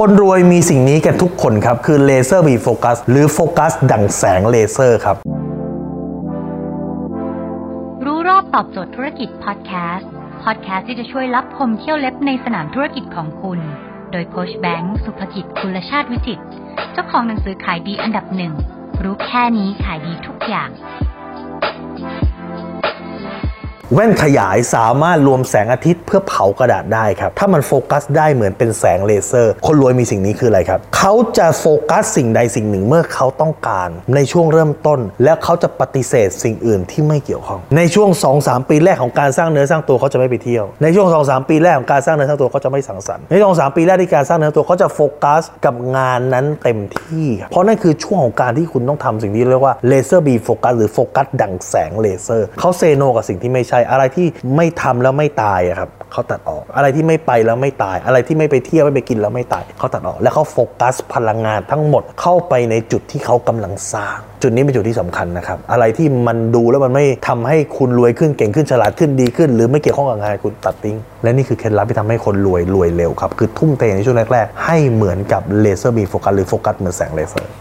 คนรวยมีสิ่งนี้กันทุกคนครับคือเลเซอร์บีโฟกัสหรือโฟกัสดั่งแสงเลเซอร์ครับรู้รอบตอบโจทย์ธุรกิจพอดแคสต์ที่จะช่วยรับคมเขี้ยวเล็บในสนามธุรกิจของคุณโดยโค้ชแบงค์สุภกิจกุลชาติวิจิตรเจ้าของหนังสือขายดีอันดับหนึ่งรู้แค่นี้ขายดีทุกอย่างแว่นขยายสามารถรวมแสงอาทิตย์เพื่อเผากระดาษได้ครับถ้ามันโฟกัสได้เหมือนเป็นแสงเลเซอร์คนรวยมีสิ่งนี้คืออะไรครับเขาจะโฟกัสสิ่งใดสิ่งหนึ่งเมื่อเขาต้องการในช่วงเริ่มต้นและเขาจะปฏิเสธสิ่งอื่นที่ไม่เกี่ยวข้องในช่วง 2-3 ปีแรกของการสร้างเนื้อสร้างตัวเขาจะไม่ไปเที่ยวในช่วง 2-3 ปีแรกของการสร้างเนื้อสร้างตัวเขาจะไม่สังสรรค์ใน 2-3 ปีแรกที่การสร้างเนื้อตัวเขาจะโฟกัสกับงานนั้นเต็มที่เพราะนั่นคือช่วงของการที่คุณต้องทำสิ่งที่เรียกว่าเลเซอร์บีโฟกัสหรือโฟกัสดั่งแสงเลเซอร์เขาเซโนกับสิ่งที่ไม่ใช่อะไรที่ไม่ทำแล้วไม่ตายครับเขาตัดออกอะไรที่ไม่ไปแล้วไม่ตายอะไรที่ไม่ไปเที่ยวไม่ไปกินแล้วไม่ตายเขาตัดออกแล้วเขาโฟกัสพลังงานทั้งหมดเข้าไปในจุดที่เขากำลังสร้างจุดนี้เป็นจุดที่สำคัญนะครับอะไรที่มันดูแล้วมันไม่ทำให้คุณรวยขึ้นเก่งขึ้นฉลาดขึ้นดีขึ้นหรือไม่เกี่ยวข้องกับงานคุณตัดทิ้งและนี่คือเคล็ดลับที่ทำให้คนรวยเร็วครับคือทุ่มเทในช่วงแรกๆให้เหมือนกับเลเซอร์บีโฟกัสหรือโฟกัสเหมือนแสงเลเซอร์